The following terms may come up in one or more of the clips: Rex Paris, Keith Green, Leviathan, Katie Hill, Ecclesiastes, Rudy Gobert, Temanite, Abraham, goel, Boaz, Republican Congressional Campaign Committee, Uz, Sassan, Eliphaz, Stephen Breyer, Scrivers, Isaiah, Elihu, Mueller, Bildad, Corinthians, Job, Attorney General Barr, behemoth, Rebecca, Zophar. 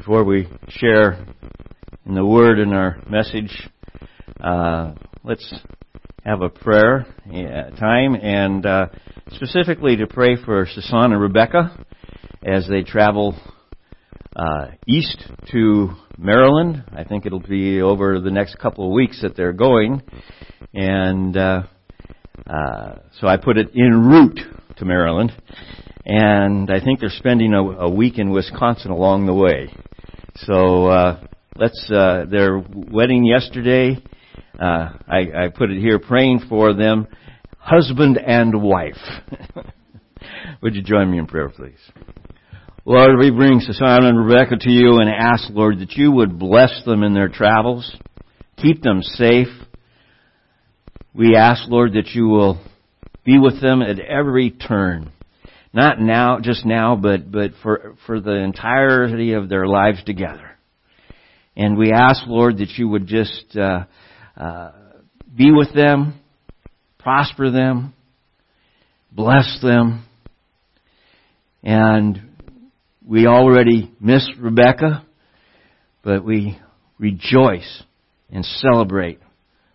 before we share in the Word and our message, let's have a prayer time, and specifically to pray for Sassan and Rebecca as they travel east to Maryland. I think it'll be over the next couple of weeks that they're going, and so I put it en route to Maryland. And I think they're spending a week in Wisconsin along the way. So their wedding yesterday, I put it here, praying for them, husband and wife. Would you join me in prayer, please? Lord, we bring Sassan and Rebecca to you and ask, Lord, that you would bless them in their travels, keep them safe. We ask, Lord, that you will be with them at every turn. Not now, just now, but for the entirety of their lives together. And we ask, Lord, that you would just be with them, prosper them, bless them. And we already miss Rebecca, but we rejoice and celebrate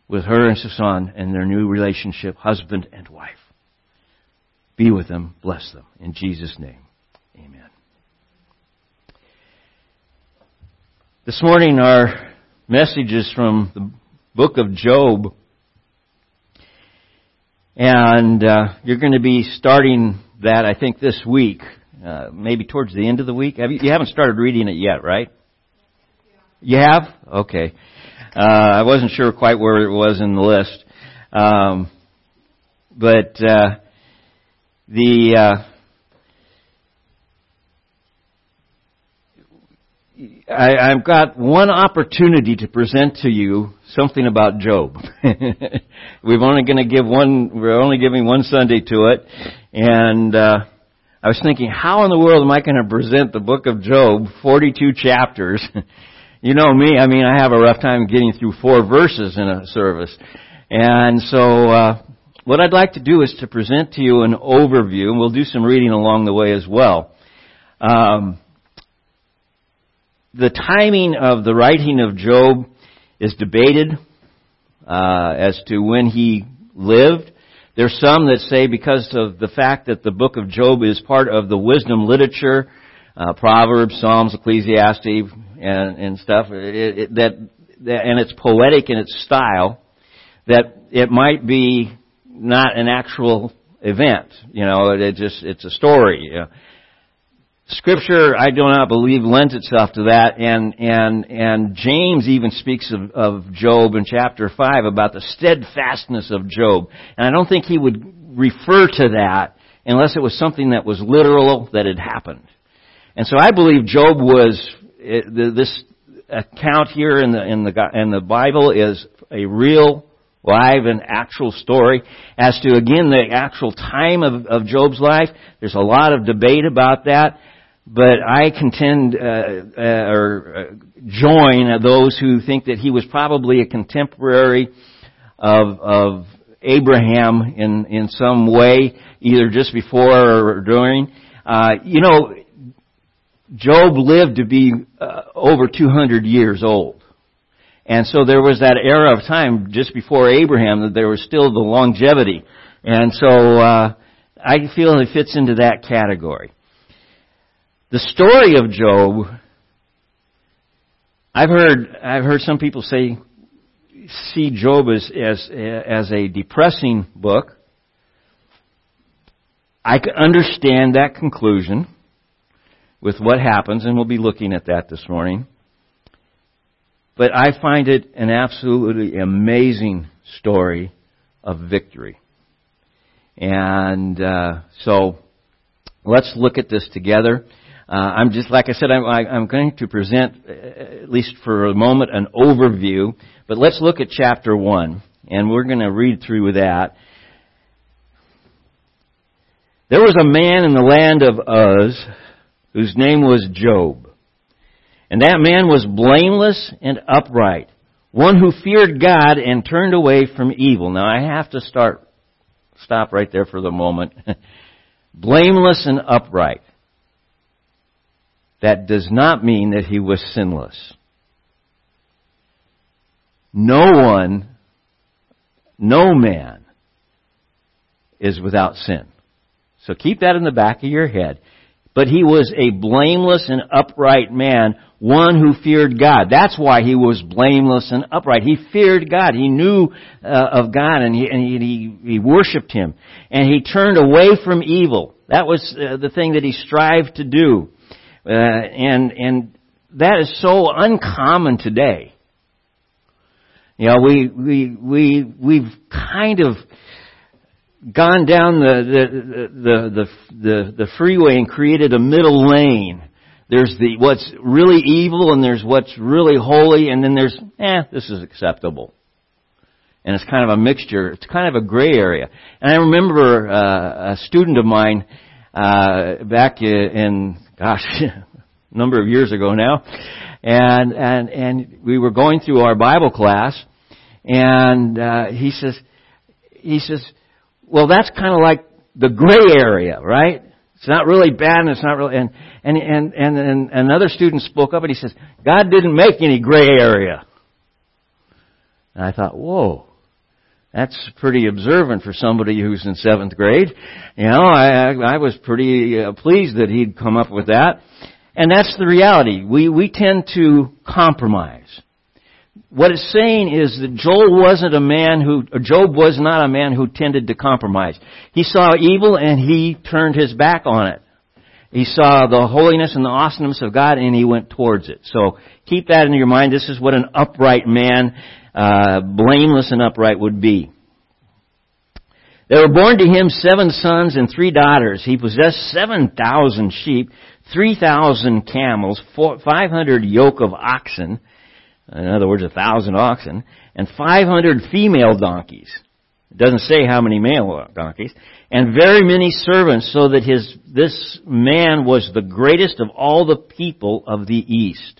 with her and Sassan and their new relationship, husband and wife. Be with them, bless them. In Jesus' name, amen. This morning our message is from the book of Job. And you're going to be starting that, I think, this week, maybe towards the end of the week. You haven't started reading it yet, right? You have? Okay. I wasn't sure quite where it was in the list. I've got one opportunity to present to you something about Job. We're only giving one Sunday to it, and I was thinking, how in the world am I going to present the book of Job, 42 chapters? You know me, I mean, I have a rough time getting through 4 verses in a service, and so what I'd like to do is to present to you an overview, and we'll do some reading along the way as well. The timing of the writing of Job is debated as to when he lived. There's some that say because of the fact that the book of Job is part of the wisdom literature, Proverbs, Psalms, Ecclesiastes, and stuff, and it's poetic in its style, that it might be not an actual event, you know, it's a story. You know. Scripture, I do not believe, lends itself to that, and James even speaks of Job in chapter 5 about the steadfastness of Job, and I don't think he would refer to that unless it was something that was literal that had happened. And so I believe Job was this account here in the Bible is a real live and actual story. As to, again, the actual time of Job's life, there's a lot of debate about that, but I contend join those who think that he was probably a contemporary of Abraham in some way, either just before or during. You know, Job lived to be over 200 years old. And so there was that era of time just before Abraham that there was still the longevity. And so I feel it fits into that category. The story of Job, I've heard some people see Job as a depressing book. I could understand that conclusion with what happens, and we'll be looking at that this morning. But I find it an absolutely amazing story of victory. And so let's look at this together. I'm just, like I said, I'm going to present, at least for a moment, an overview. But let's look at chapter 1, and we're going to read through that. There was a man in the land of Uz whose name was Job. And that man was blameless and upright, one who feared God and turned away from evil. Now I have to stop right there for the moment. Blameless and upright. that does not mean that he was sinless. No man is without sin. So keep that in the back of your head. But he was a blameless and upright man, one who feared God. That's why he was blameless and upright. He feared God. He knew of God, and he worshipped him. And he turned away from evil. That was the thing that he strived to do. And that is so uncommon today. You know, we've kind of gone down the freeway and created a middle lane. There's the what's really evil, and there's what's really holy, and then there's this is acceptable. And it's kind of a mixture. It's kind of a gray area. And I remember a student of mine back in a number of years ago now, and we were going through our Bible class, and he says. Well, that's kind of like the gray area, right? It's not really bad, and it's not really. And another student spoke up, and he says, "God didn't make any gray area." And I thought, whoa, that's pretty observant for somebody who's in seventh grade. You know, I was pretty pleased that he'd come up with that. And that's the reality. We tend to compromise. What it's saying is that Job was not a man who tended to compromise. He saw evil and he turned his back on it. He saw the holiness and the awesomeness of God and he went towards it. So keep that in your mind. This is what an upright man, blameless and upright, would be. There were born to him 7 sons and 3 daughters. He possessed 7,000 sheep, 3,000 camels, 500 yoke of oxen. In other words, 1,000 oxen, and 500 female donkeys. It doesn't say how many male donkeys. And very many servants, so that this man was the greatest of all the people of the East.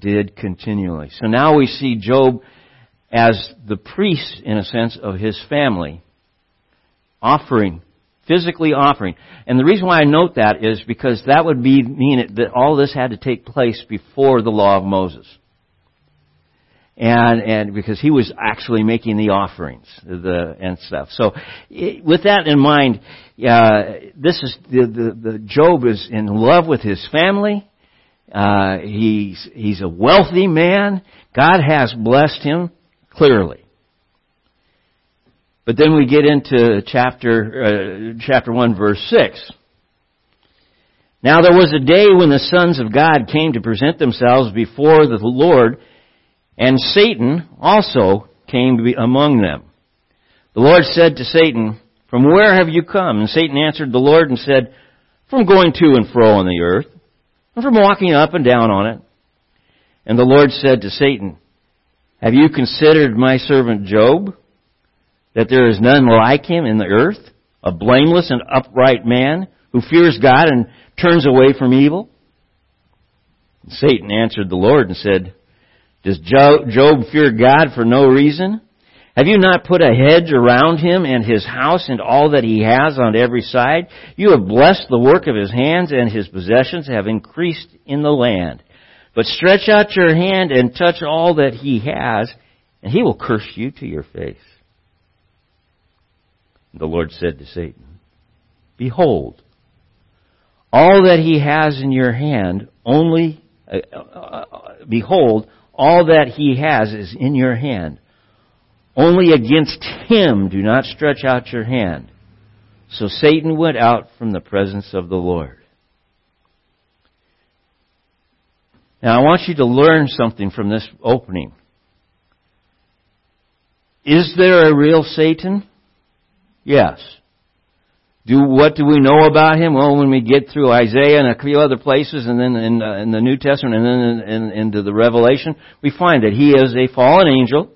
did continually. So now we see Job as the priest, in a sense, of his family, physically offering. And the reason why I note that is because that would mean that all this had to take place before the law of Moses. And because he was actually making the offerings and stuff. So with that in mind, this is the Job is in love with his family. He's a wealthy man. God has blessed him, clearly. But then we get into chapter 1, verse 6. Now there was a day when the sons of God came to present themselves before the Lord, and Satan also came to be among them. The Lord said to Satan, "From where have you come?" And Satan answered the Lord and said, "From going to and fro on the earth, and from walking up and down on it." And the Lord said to Satan, "Have you considered my servant Job? That there is none like him in the earth, a blameless and upright man who fears God and turns away from evil?" And Satan answered the Lord and said, "Does Job fear God for no reason? Have you not put a hedge around him and his house and all that he has on every side? You have blessed the work of his hands, and his possessions have increased in the land. But stretch out your hand and touch all that he has, and he will curse you to your face." The Lord said to Satan, "Behold, all that he has is in your hand. Only against him do not stretch out your hand." So Satan went out from the presence of the Lord. Now I want you to learn something from this opening. Is there a real Satan? Yes. What do we know about him? Well, when we get through Isaiah and a few other places, and then in the New Testament, and then into the Revelation, we find that he is a fallen angel,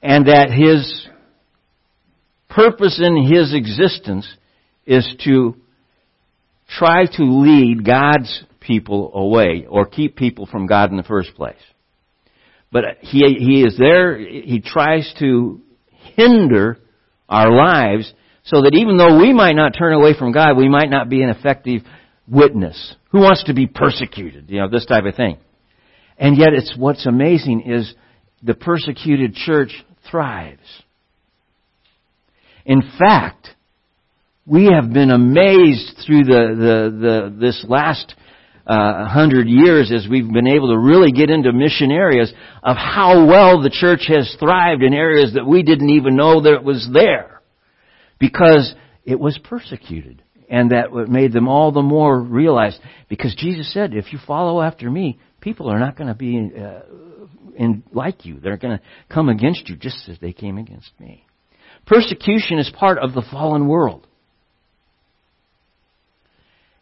and that his purpose in his existence is to try to lead God's people away, or keep people from God in the first place. But he is there, he tries to hinder our lives, so that even though we might not turn away from God, we might not be an effective witness. Who wants to be persecuted? You know, this type of thing. And yet, it's what's amazing is the persecuted church thrives. In fact, we have been amazed through this last 100 years, as we've been able to really get into mission areas, of how well the church has thrived in areas that we didn't even know that it was there, because it was persecuted, and that made them all the more realize, because Jesus said, if you follow after me, people are not going to be like you. They're going to come against you just as they came against me. Persecution is part of the fallen world.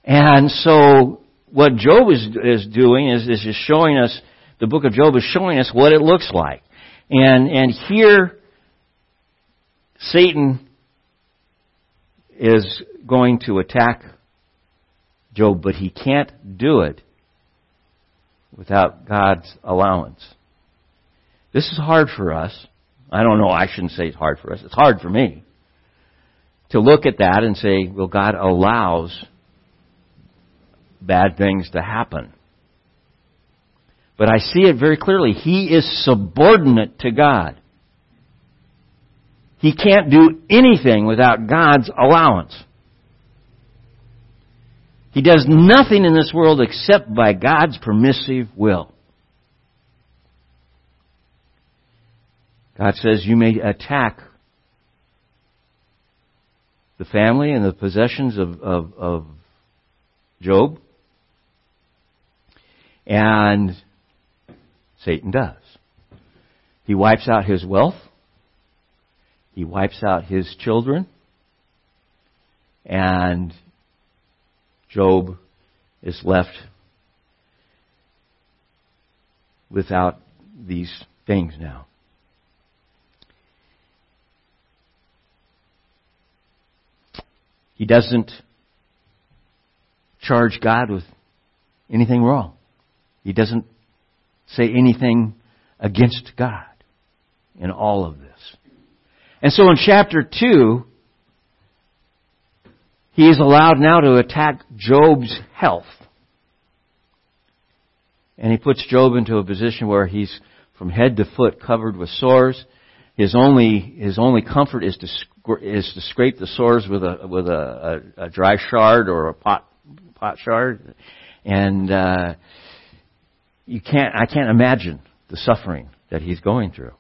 And so what Job is doing is showing us, the book of Job is showing us what it looks like. And here, Satan is going to attack Job, but he can't do it without God's allowance. This is hard for us. I don't know, I shouldn't say it's hard for us. It's hard for me to look at that and say, well, God allows bad things to happen. But I see it very clearly. He is subordinate to God. He can't do anything without God's allowance. He does nothing in this world except by God's permissive will. God says you may attack the family and the possessions of Job. And Satan does. He wipes out his wealth. He wipes out his children. And Job is left without these things now. He doesn't charge God with anything wrong. He doesn't say anything against God in all of this. And so in chapter 2, he is allowed now to attack Job's health. And he puts Job into a position where he's from head to foot covered with sores. His only comfort is to scrape the sores with a dry shard or a pot shard. And I can't imagine the suffering that he's going through.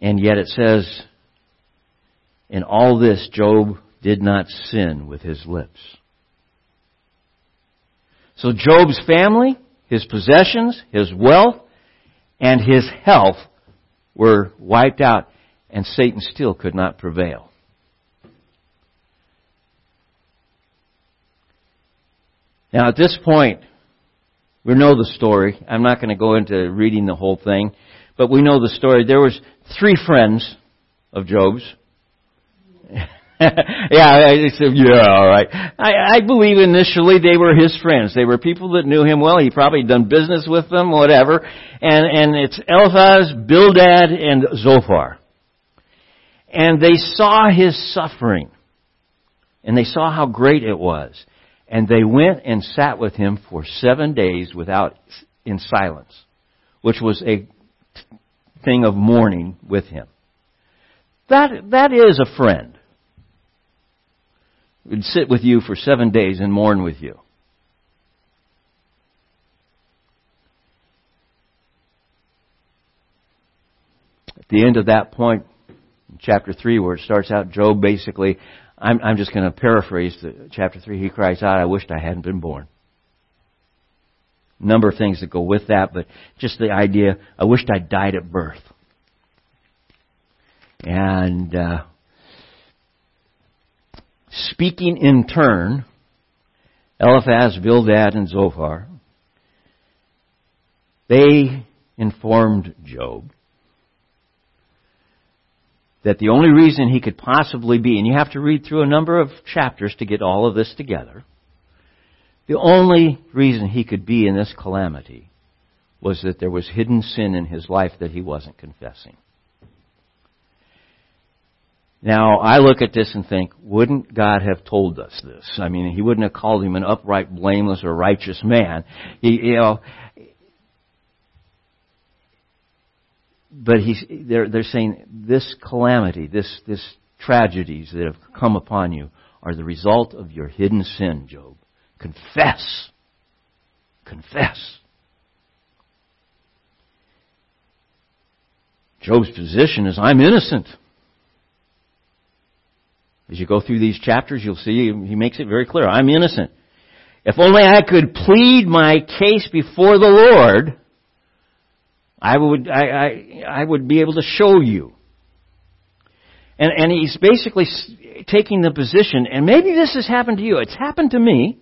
And yet it says, in all this, Job did not sin with his lips. So Job's family, his possessions, his wealth, and his health were wiped out, and Satan still could not prevail. Now, at this point, we know the story. I'm not going to go into reading the whole thing, but we know the story. There was 3 friends of Job's. All right. I believe initially they were his friends. They were people that knew him well. He probably done business with them, whatever. And it's Eliphaz, Bildad, and Zophar. And they saw his suffering. And they saw how great it was. And they went and sat with him for 7 days in silence, which was a thing of mourning with him. That is a friend. Would sit with you for 7 days and mourn with you. At the end of that point, in chapter 3, where it starts out, Job basically, I'm just going to paraphrase chapter 3, he cries out, I wished I hadn't been born. A number of things that go with that, but just the idea, I wished I died at birth. And speaking in turn, Eliphaz, Bildad, and Zophar, they informed Job that the only reason he could possibly be, and you have to read through a number of chapters to get all of this together, the only reason he could be in this calamity was that there was hidden sin in his life that he wasn't confessing. Now, I look at this and think, wouldn't God have told us this? I mean, he wouldn't have called him an upright, blameless, or righteous man. But they're saying this calamity, this tragedies that have come upon you are the result of your hidden sin, Job. Confess. Confess. Job's position is, I'm innocent. As you go through these chapters, you'll see he makes it very clear. I'm innocent. If only I could plead my case before the Lord, I would be able to show you. And he's basically taking the position, and maybe this has happened to you. It's happened to me.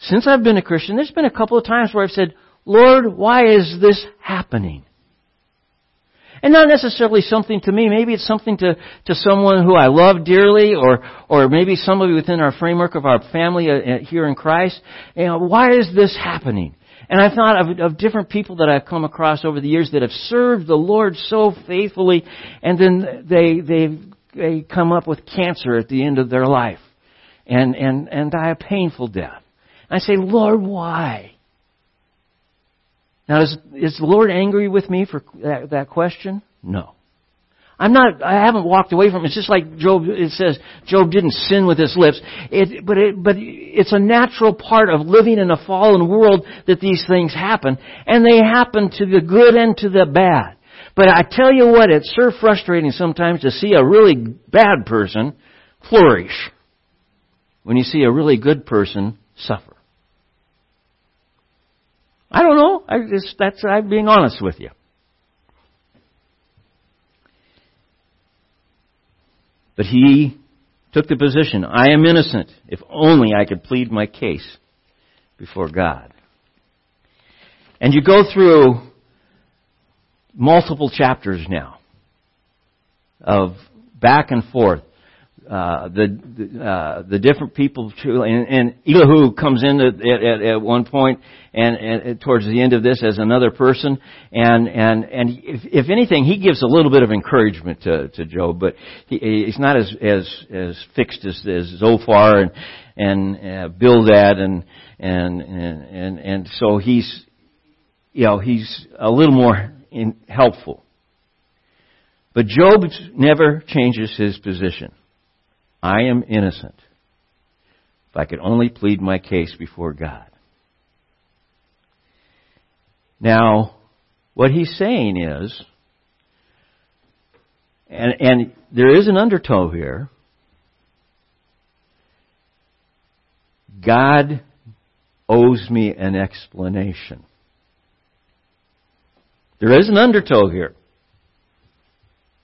Since I've been a Christian, there's been a couple of times where I've said, Lord, why is this happening? And not necessarily something to me. Maybe it's something to someone who I love dearly, or maybe somebody within our framework of our family here in Christ. You know, why is this happening? And I've thought of different people that I've come across over the years that have served the Lord so faithfully, and then they come up with cancer at the end of their life and die a painful death. And I say, Lord, why? Now, is the Lord angry with me for that question? No. I'm not. I haven't walked away from it. It's just like Job. It says Job didn't sin with his lips. But it's a natural part of living in a fallen world that these things happen, and they happen to the good and to the bad. But I tell you what, it's sure frustrating sometimes to see a really bad person flourish when you see a really good person suffer. I don't know. I'm being honest with you. But he took the position, I am innocent, if only I could plead my case before God. And you go through multiple chapters now of back and forth. The different people, and Elihu comes in at one point, and towards the end of this as another person, and if anything, he gives a little bit of encouragement to Job, but he's not as fixed as Zophar and Bildad, and so he's a little more helpful. But Job never changes his position. I am innocent. If I could only plead my case before God. Now, what he's saying is, and there is an undertow here, God owes me an explanation. There is an undertow here.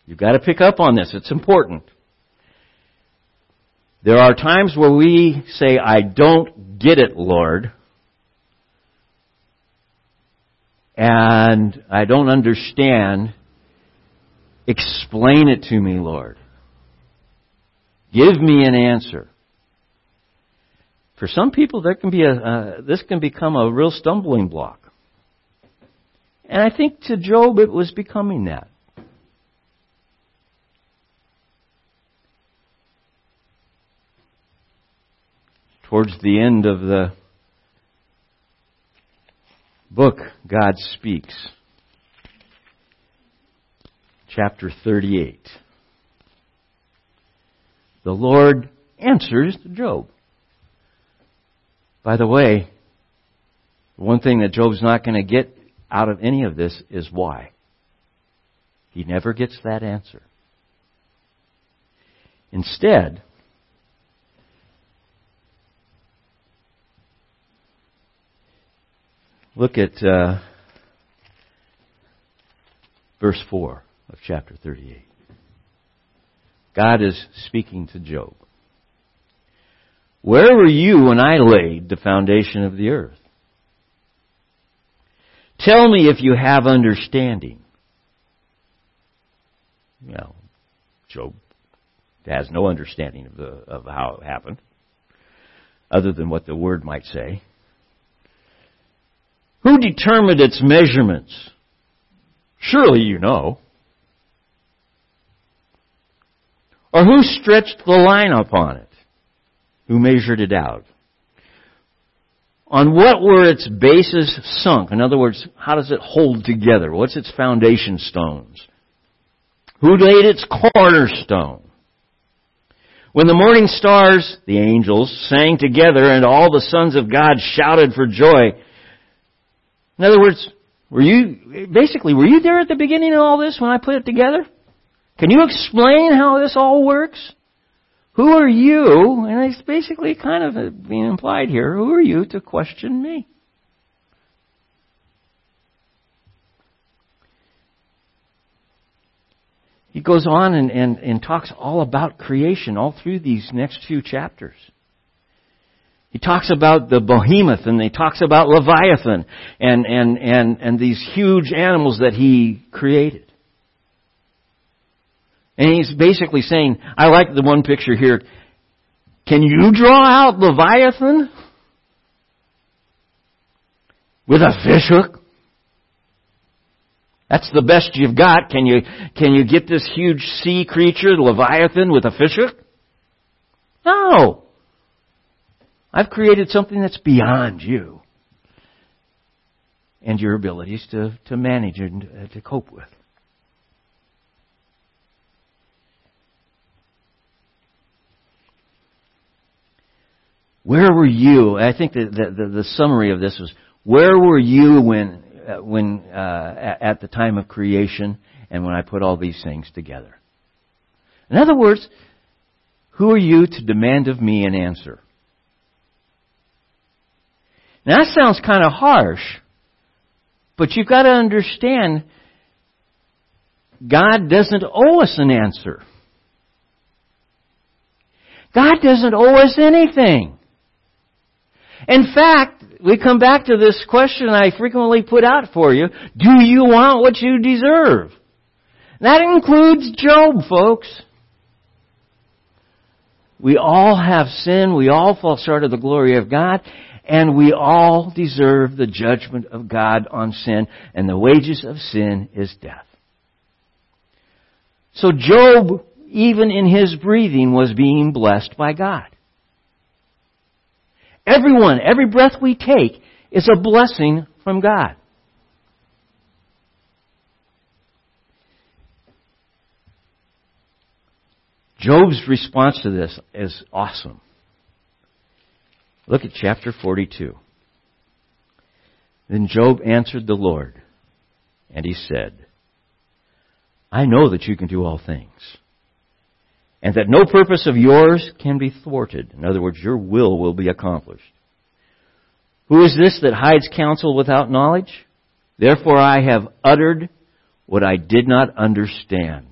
You've got to pick up on this. It's important. There are times where we say, I don't get it, Lord, and I don't understand. Explain it to me, Lord. Give me an answer. For some people, this can become a real stumbling block. And I think to Job it was becoming that. Towards the end of the book, God speaks. Chapter 38. The Lord answers Job. By the way, one thing that Job's not going to get out of any of this is why. He never gets that answer. Instead, look at verse 4. of chapter 38. God is speaking to Job. Where were you when I laid the foundation of the earth? Tell me if you have understanding. Well, Job has no understanding of how it happened, other than what the word might say. Who determined its measurements? Surely you know. Or who stretched the line upon it? Who measured it out? On what were its bases sunk? In other words, how does it hold together? What's its foundation stones? Who laid its cornerstone? When the morning stars, the angels, sang together and all the sons of God shouted for joy. In other words, were you there at the beginning of all this when I put it together? Can you explain how this all works? Who are you? And it's basically kind of being implied here. Who are you to question me? He goes on and talks all about creation all through these next few chapters. He talks about the behemoth, and he talks about Leviathan and these huge animals that he created. And he's basically saying, I like the one picture here. Can you draw out Leviathan with a fishhook? That's the best you've got. Can you get this huge sea creature, Leviathan, with a fishhook? No. I've created something that's beyond you and your abilities to manage and to cope with. Where were you? I think the summary of this was, where were you when at the time of creation and when I put all these things together? In other words, who are you to demand of me an answer? Now that sounds kind of harsh, but you've got to understand, God doesn't owe us an answer. God doesn't owe us anything. In fact, we come back to this question I frequently put out for you. Do you want what you deserve? That includes Job, folks. We all have sin. We all fall short of the glory of God. And we all deserve the judgment of God on sin. And the wages of sin is death. So Job, even in his breathing, was being blessed by God. Everyone, every breath we take is a blessing from God. Job's response to this is awesome. Look at chapter 42. Then Job answered the Lord, and he said, I know that you can do all things, and that no purpose of yours can be thwarted. In other words, your will be accomplished. Who is this that hides counsel without knowledge? Therefore I have uttered what I did not understand.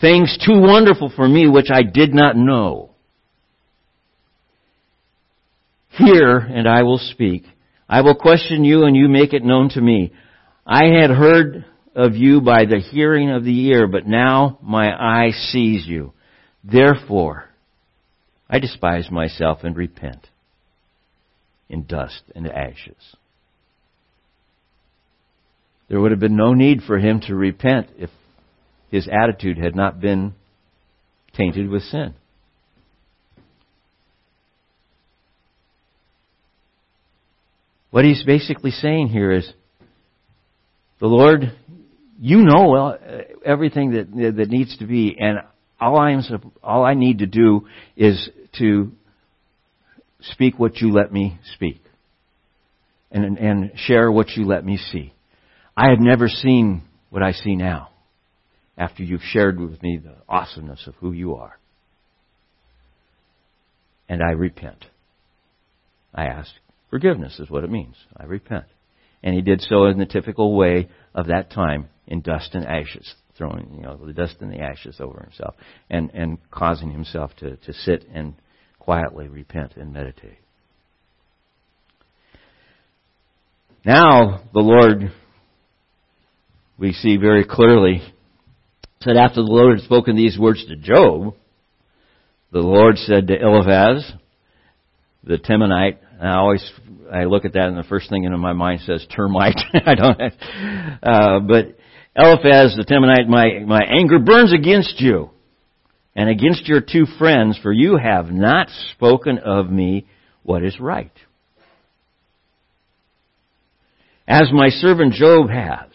Things too wonderful for me which I did not know. Hear, and I will speak. I will question you, and you make it known to me. I had heard of you by the hearing of the ear, but now my eye sees you. Therefore, I despise myself and repent in dust and ashes. There would have been no need for him to repent if his attitude had not been tainted with sin. What he's basically saying here is, the Lord, you know everything that needs to be, and all I need to do is to speak what you let me speak, and share what you let me see. I have never seen what I see now, after you've shared with me the awesomeness of who you are. And I repent. I ask forgiveness is what it means. I repent. And he did so in the typical way of that time, in dust and ashes, throwing the dust and the ashes over himself, and causing himself to sit and quietly repent and meditate. Now the Lord, we see very clearly, said after the Lord had spoken these words to Job, the Lord said to Eliphaz, the Temanite. And I look at that and the first thing in my mind says termite. But Eliphaz the Temanite, my anger burns against you and against your two friends, for you have not spoken of me what is right, as my servant Job has.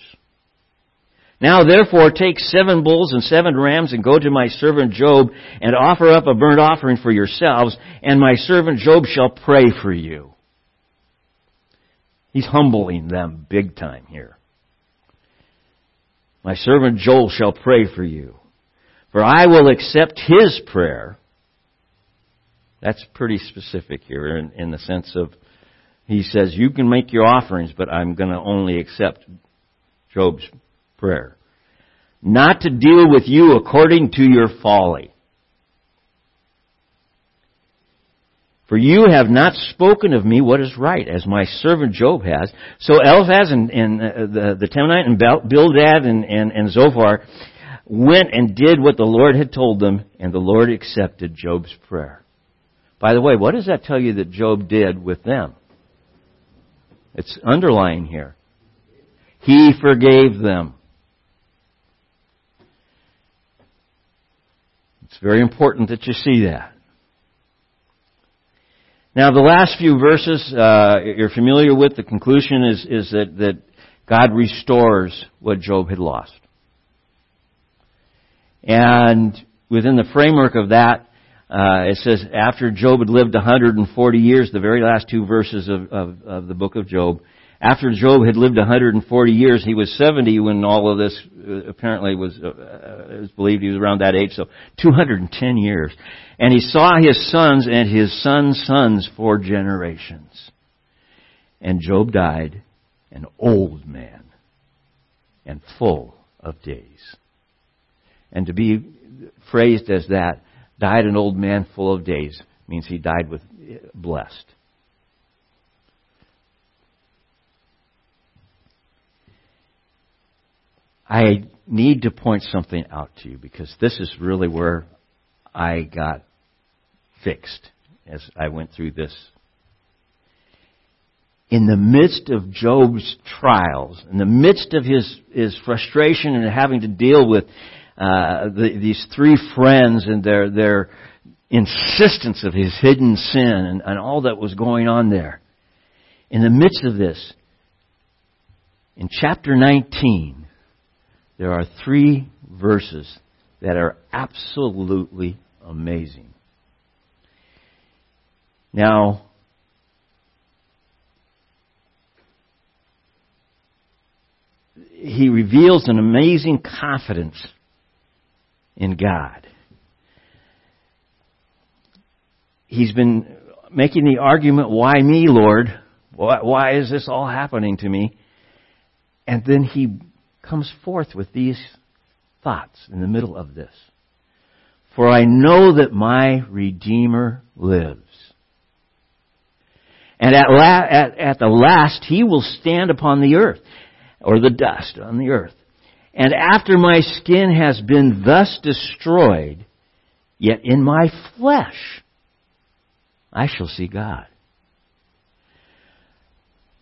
Now therefore take 7 bulls and 7 rams and go to my servant Job and offer up a burnt offering for yourselves, and my servant Job shall pray for you. He's humbling them big time here. My servant Job shall pray for you, for I will accept his prayer. That's pretty specific here in the sense of, he says, you can make your offerings, but I'm going to only accept Job's prayer. Not to deal with you according to your folly. For you have not spoken of me what is right, as my servant Job has. So Eliphaz and the Temanite and Bildad and Zophar went and did what the Lord had told them, and the Lord accepted Job's prayer. By the way, what does that tell you that Job did with them? It's underlying here. He forgave them. It's very important that you see that. Now, the last few verses you're familiar with. The conclusion is that God restores what Job had lost. And within the framework of that, it says, after Job had lived 140 years, the very last two verses of the book of Job, after Job had lived 140 years, he was 70 when all of this apparently was believed he was around that age, so 210 years. And he saw his sons and his sons' sons 4 generations. And Job died an old man and full of days. And to be phrased as that, died an old man full of days, means he died with blessed. I need to point something out to you, because this is really where I got fixed as I went through this. In the midst of Job's trials, in the midst of his frustration and having to deal with these 3 friends and their insistence of his hidden sin and all that was going on there. In the midst of this, in chapter 19, there are 3 verses that are absolutely amazing. Now, he reveals an amazing confidence in God. He's been making the argument, why me, Lord? Why is this all happening to me? And then he comes forth with these thoughts in the middle of this. For I know that my Redeemer lives. And at the last he will stand upon the earth, or the dust on the earth. And after my skin has been thus destroyed, yet in my flesh I shall see God,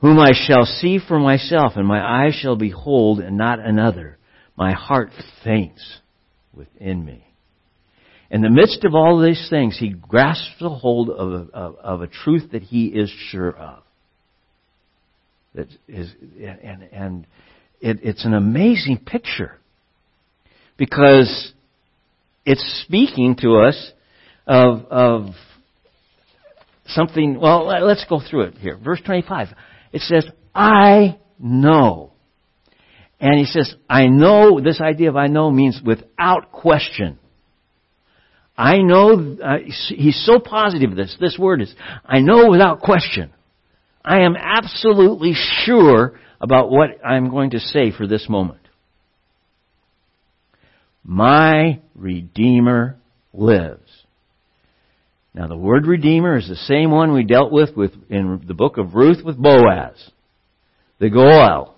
whom I shall see for myself, and my eyes shall behold, and not another. My heart faints within me. In the midst of all these things, he grasps a hold of a truth that he is sure of. That is, and it's an amazing picture, because it's speaking to us of something. Well, let's go through it here. Verse 25. It says, I know. And he says, I know. This idea of I know means without question. I know. He's so positive of this. This word is, I know without question. I am absolutely sure about what I'm going to say for this moment. My Redeemer lives. Now the word Redeemer is the same one we dealt with in the book of Ruth with Boaz. The goel.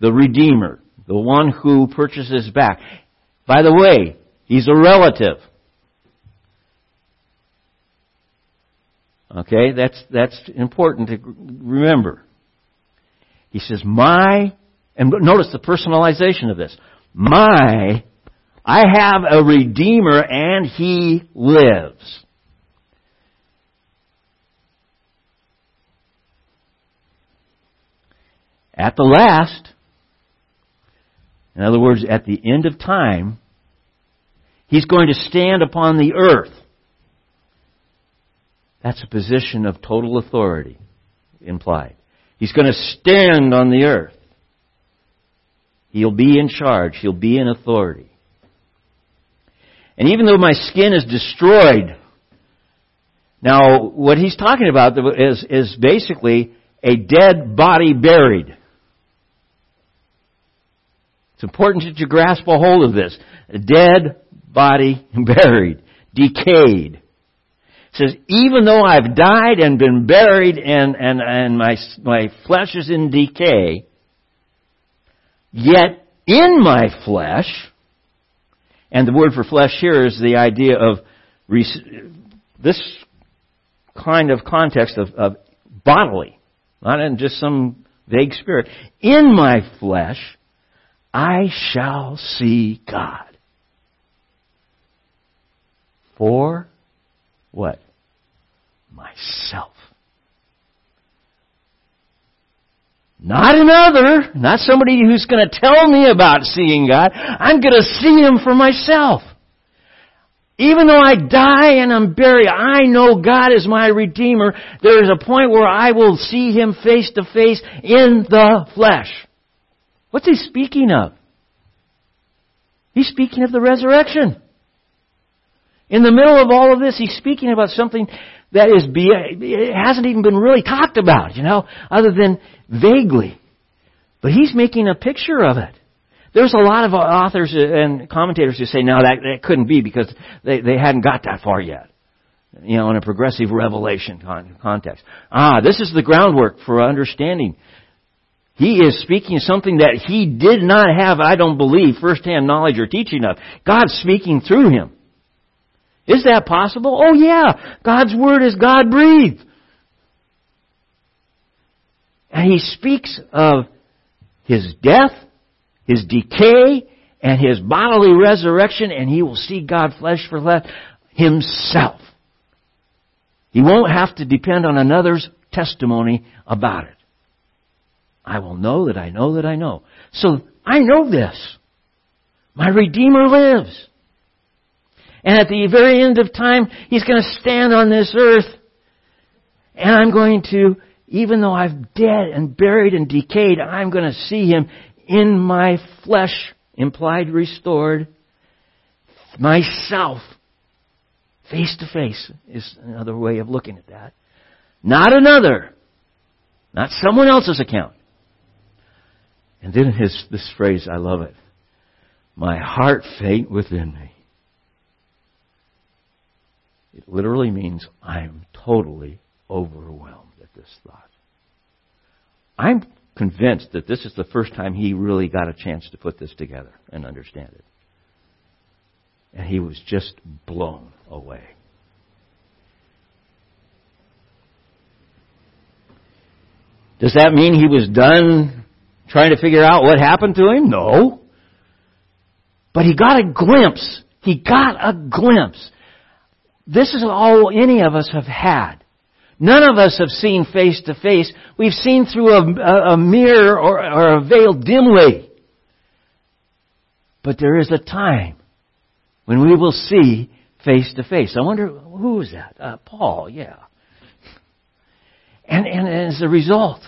The Redeemer. The one who purchases back. By the way, he's a relative. Okay, that's important to remember. He says, and notice the personalization of this. I have a Redeemer and He lives. At the last, in other words, at the end of time, He's going to stand upon the earth. That's a position of total authority implied. He's going to stand on the earth. He'll be in charge. He'll be in authority. And even though my skin is destroyed, now what he's talking about is basically a dead body buried. It's important that you grasp a hold of this. A dead body buried, decayed. It says, even though I've died and been buried and my flesh is in decay, yet in my flesh, and the word for flesh here is the idea of this kind of context of bodily, not in just some vague spirit. In my flesh, I shall see God. For what? Myself. Not another, not somebody who's going to tell me about seeing God. I'm going to see Him for myself. Even though I die and I'm buried, I know God is my Redeemer. There is a point where I will see Him face to face in the flesh. What's He speaking of? He's speaking of the resurrection. In the middle of all of this, He's speaking about something that is it hasn't even been really talked about, other than vaguely. But he's making a picture of it. There's a lot of authors and commentators who say, no, that couldn't be because they hadn't got that far yet, in a progressive revelation context. This is the groundwork for understanding. He is speaking something that he did not have, I don't believe, firsthand knowledge or teaching of. God's speaking through him. Is that possible? Oh yeah, God's Word is God-breathed. And He speaks of His death, His decay, and His bodily resurrection, and He will see God flesh for flesh Himself. He won't have to depend on another's testimony about it. I will know that I know that I know. So I know this. My Redeemer lives. And at the very end of time, He's going to stand on this earth. And I'm going to, even though I'm dead and buried and decayed, I'm going to see Him in my flesh, implied restored, myself. Face to face is another way of looking at that. Not another. Not someone else's account. And then this phrase, I love it. My heart faint within me. It literally means I'm totally overwhelmed at this thought. I'm convinced that this is the first time he really got a chance to put this together and understand it. And he was just blown away. Does that mean he was done trying to figure out what happened to him? No. But he got a glimpse. This is all any of us have had. None of us have seen face to face. We've seen through a mirror or a veil dimly. But there is a time when we will see face to face. I wonder, who is that? Paul, yeah. And as a result,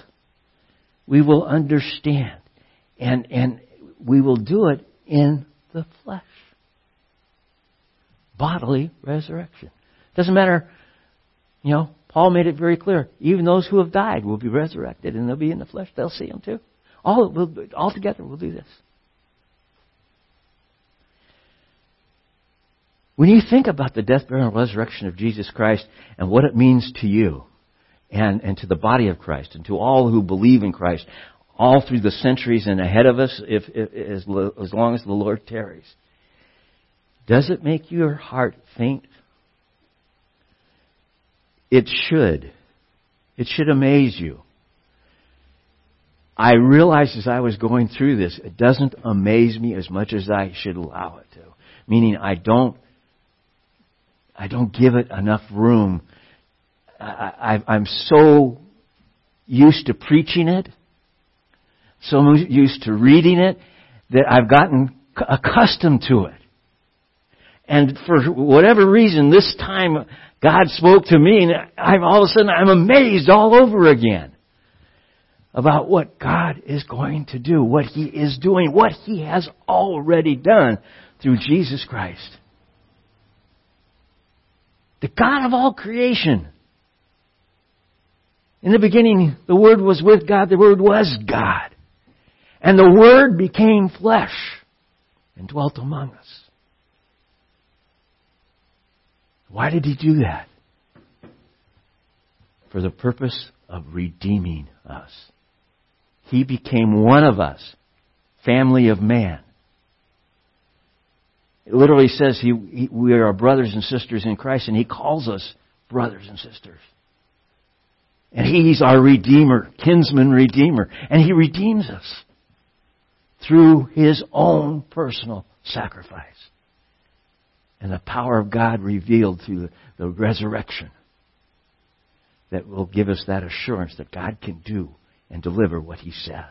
we will understand. And we will do it in the flesh. Bodily resurrection. Doesn't matter, Paul made it very clear. Even those who have died will be resurrected, and they'll be in the flesh. They'll see Him too. All together we'll do this. When you think about the death, burial, and resurrection of Jesus Christ and what it means to you and to the body of Christ and to all who believe in Christ, all through the centuries and ahead of us, as long as the Lord tarries, does it make your heart faint? It should. It should amaze you. I realized as I was going through this, it doesn't amaze me as much as I should allow it to. Meaning I don't give it enough room. I'm so used to preaching it, so used to reading it, that I've gotten accustomed to it. And for whatever reason, this time God spoke to me, and all of a sudden I'm amazed all over again about what God is going to do, what He is doing, what He has already done through Jesus Christ. The God of all creation. In the beginning, the Word was with God, the Word was God. And the Word became flesh and dwelt among us. Why did He do that? For the purpose of redeeming us. He became one of us, family of man. It literally says we are brothers and sisters in Christ, and He calls us brothers and sisters. And He's our Redeemer, kinsman Redeemer, and He redeems us through His own personal sacrifice and the power of God revealed through the resurrection that will give us that assurance that God can do and deliver what He says.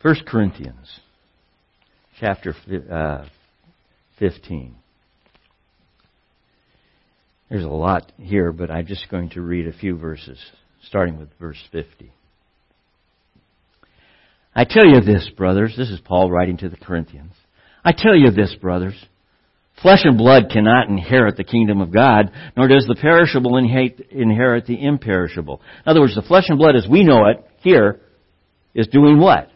First Corinthians chapter 15. There's a lot here, but I'm just going to read a few verses, starting with verse 50. I tell you this, brothers. This is Paul writing to the Corinthians. I tell you this, brothers. Flesh and blood cannot inherit the kingdom of God, nor does the perishable inherit the imperishable. In other words, the flesh and blood as we know it here is doing what?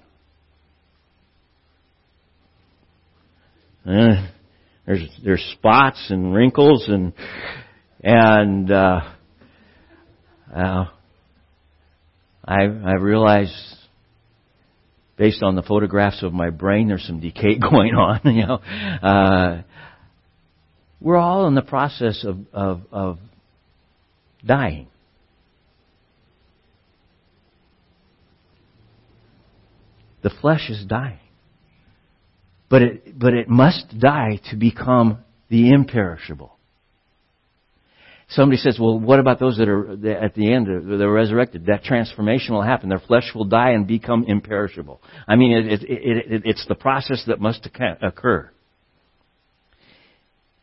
There's spots and wrinkles and I realize, based on the photographs of my brain, there's some decay going on. We're all in the process of dying. The flesh is dying, but it must die to become the imperishable. Somebody says, well, what about those that are at the end, they're resurrected? That transformation will happen. Their flesh will die and become imperishable. I mean, it's the process that must occur.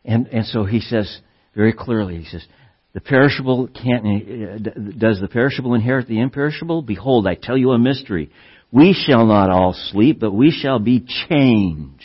And so he says very clearly, he says, does the perishable inherit the imperishable? Behold, I tell you a mystery. We shall not all sleep, but we shall be changed.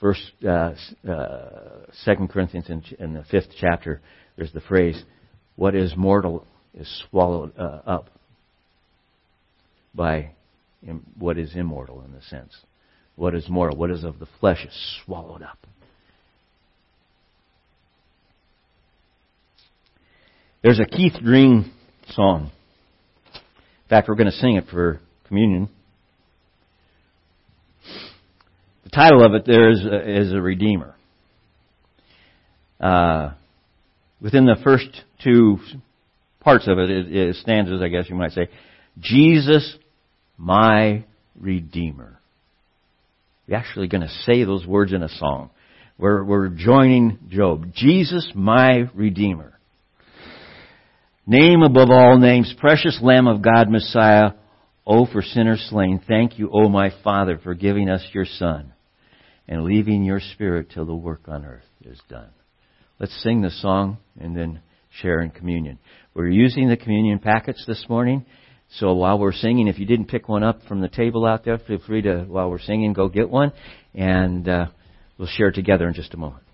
First, 2 Corinthians in the 5th chapter, there's the phrase, what is mortal is swallowed up by what is immortal, in the sense. What is mortal, what is of the flesh is swallowed up. There's a Keith Green song. In fact, we're going to sing it for communion. The title of it there is a Redeemer. Within the first two parts of it, it stanzas, I guess you might say, Jesus, my Redeemer. We're actually going to say those words in a song. We're joining Job. Jesus, my Redeemer. Name above all names, precious Lamb of God, Messiah, O for sinners slain, thank you, O my Father, for giving us your Son and leaving your Spirit till the work on earth is done. Let's sing the song and then share in communion. We're using the communion packets this morning. So while we're singing, if you didn't pick one up from the table out there, feel free to, while we're singing, go get one. And we'll share it together in just a moment.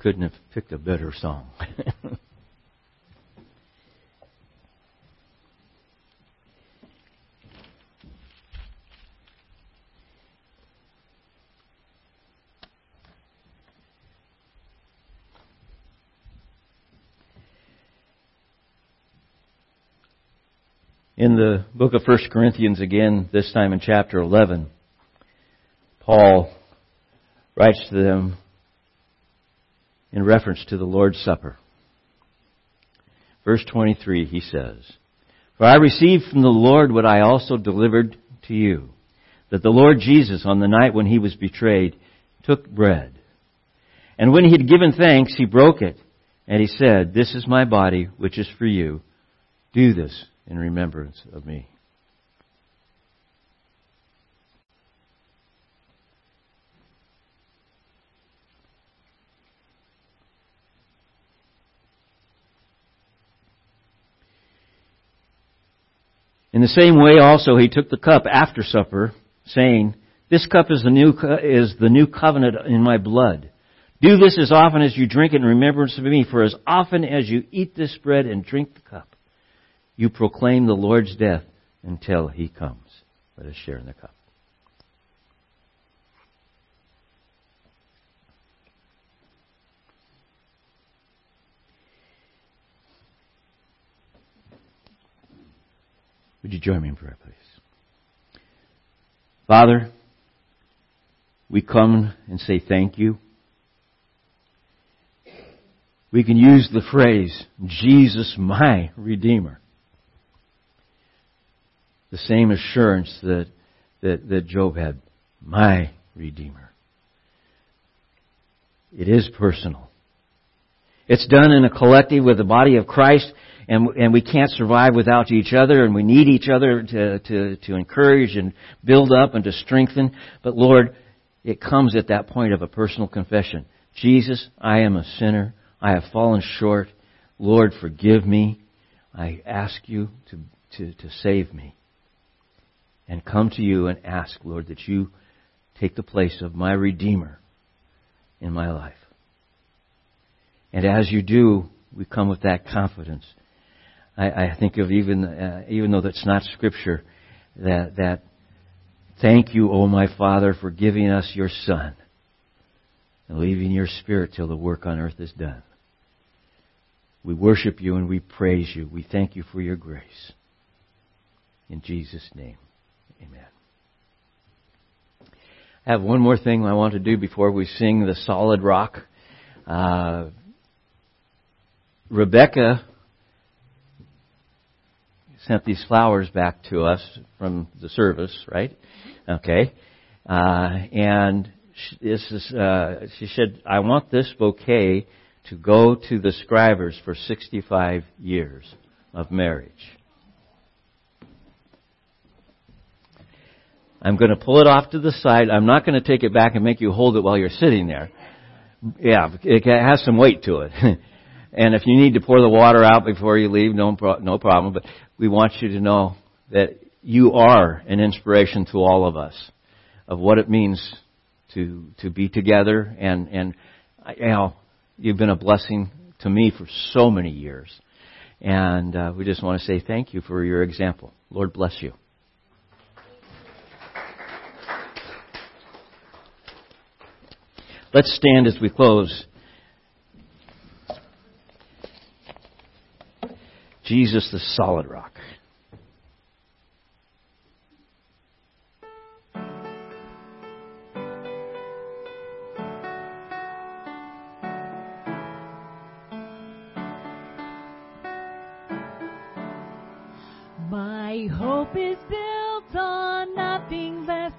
Couldn't have picked a better song. In the book of 1 Corinthians again, this time in chapter 11, Paul writes to them in reference to the Lord's Supper. Verse 23, he says, "For I received from the Lord what I also delivered to you, that the Lord Jesus, on the night when he was betrayed, took bread. And when he had given thanks, he broke it, and he said, 'This is my body, which is for you. Do this in remembrance of me.'" In the same way also he took the cup after supper, saying, "This cup is the new covenant in my blood. Do this as often as you drink it in remembrance of me, for as often as you eat this bread and drink the cup, you proclaim the Lord's death until he comes." Let us share in the cup. Would you join me in prayer, please? Father, we come and say thank you. We can use the phrase, Jesus, my Redeemer. The same assurance that Job had, my Redeemer. It is personal. It's done in a collective with the body of Christ and we can't survive without each other, and we need each other to encourage and build up and to strengthen. But Lord, it comes at that point of a personal confession. Jesus, I am a sinner. I have fallen short. Lord, forgive me. I ask you to save me. And come to you and ask, Lord, that you take the place of my Redeemer in my life. And as you do, we come with that confidence. I think of even though that's not Scripture, that thank you, O my Father, for giving us your Son and leaving your Spirit till the work on earth is done. We worship you and we praise you. We thank you for your grace. In Jesus' name, amen. I have one more thing I want to do before we sing the solid rock. Rebecca sent these flowers back to us from the service, right? Okay. And she said, I want this bouquet to go to the Scrivers for 65 years of marriage. I'm going to pull it off to the side. I'm not going to take it back and make you hold it while you're sitting there. Yeah, it has some weight to it. And if you need to pour the water out before you leave, no problem. But we want you to know that you are an inspiration to all of us of what it means to be together. And you've been a blessing to me for so many years. And we just want to say thank you for your example. Lord bless you. Let's stand as we close. Jesus, the solid rock. My hope is built on nothing less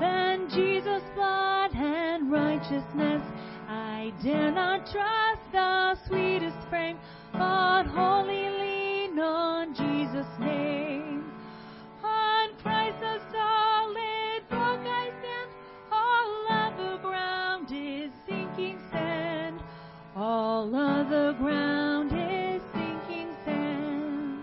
than Jesus' blood and righteousness. I dare not trust the sweetest frame, but wholly lean on Jesus' name. On Christ the solid rock I stand, all other ground is sinking sand. All other ground is sinking sand.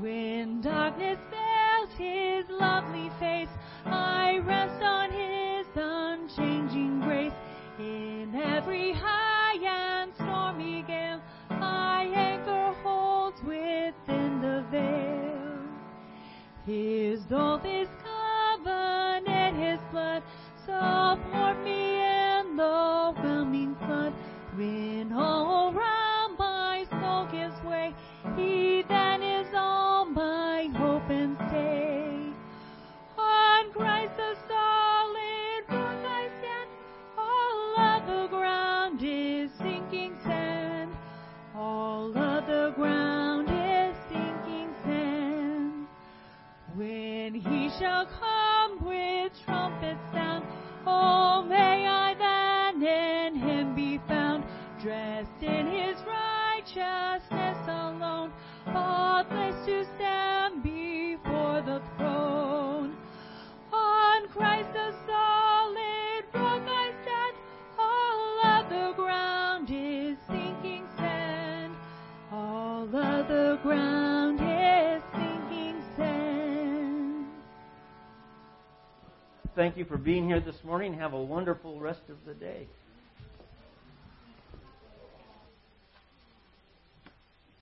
When darkness veils his lovely face, I rest on his unchanging grace. In every high and stormy gale, my anchor holds within the veil. His oath is covenant, his blood support me in the whelming flood. When all around my soul gives way, he then is all my hope and stay. On Christ the solid rock I stand, all other ground is sinking sand. All other ground is sinking sand. When he shall come with trumpet sound, oh, may I then in him be found, dressed in his righteousness alone, faultless to stand before the throne. On Christ the solid rock I stand, all other ground is sinking sand. All other ground is sinking sand. Thank you for being here this morning. Have a wonderful rest of the day.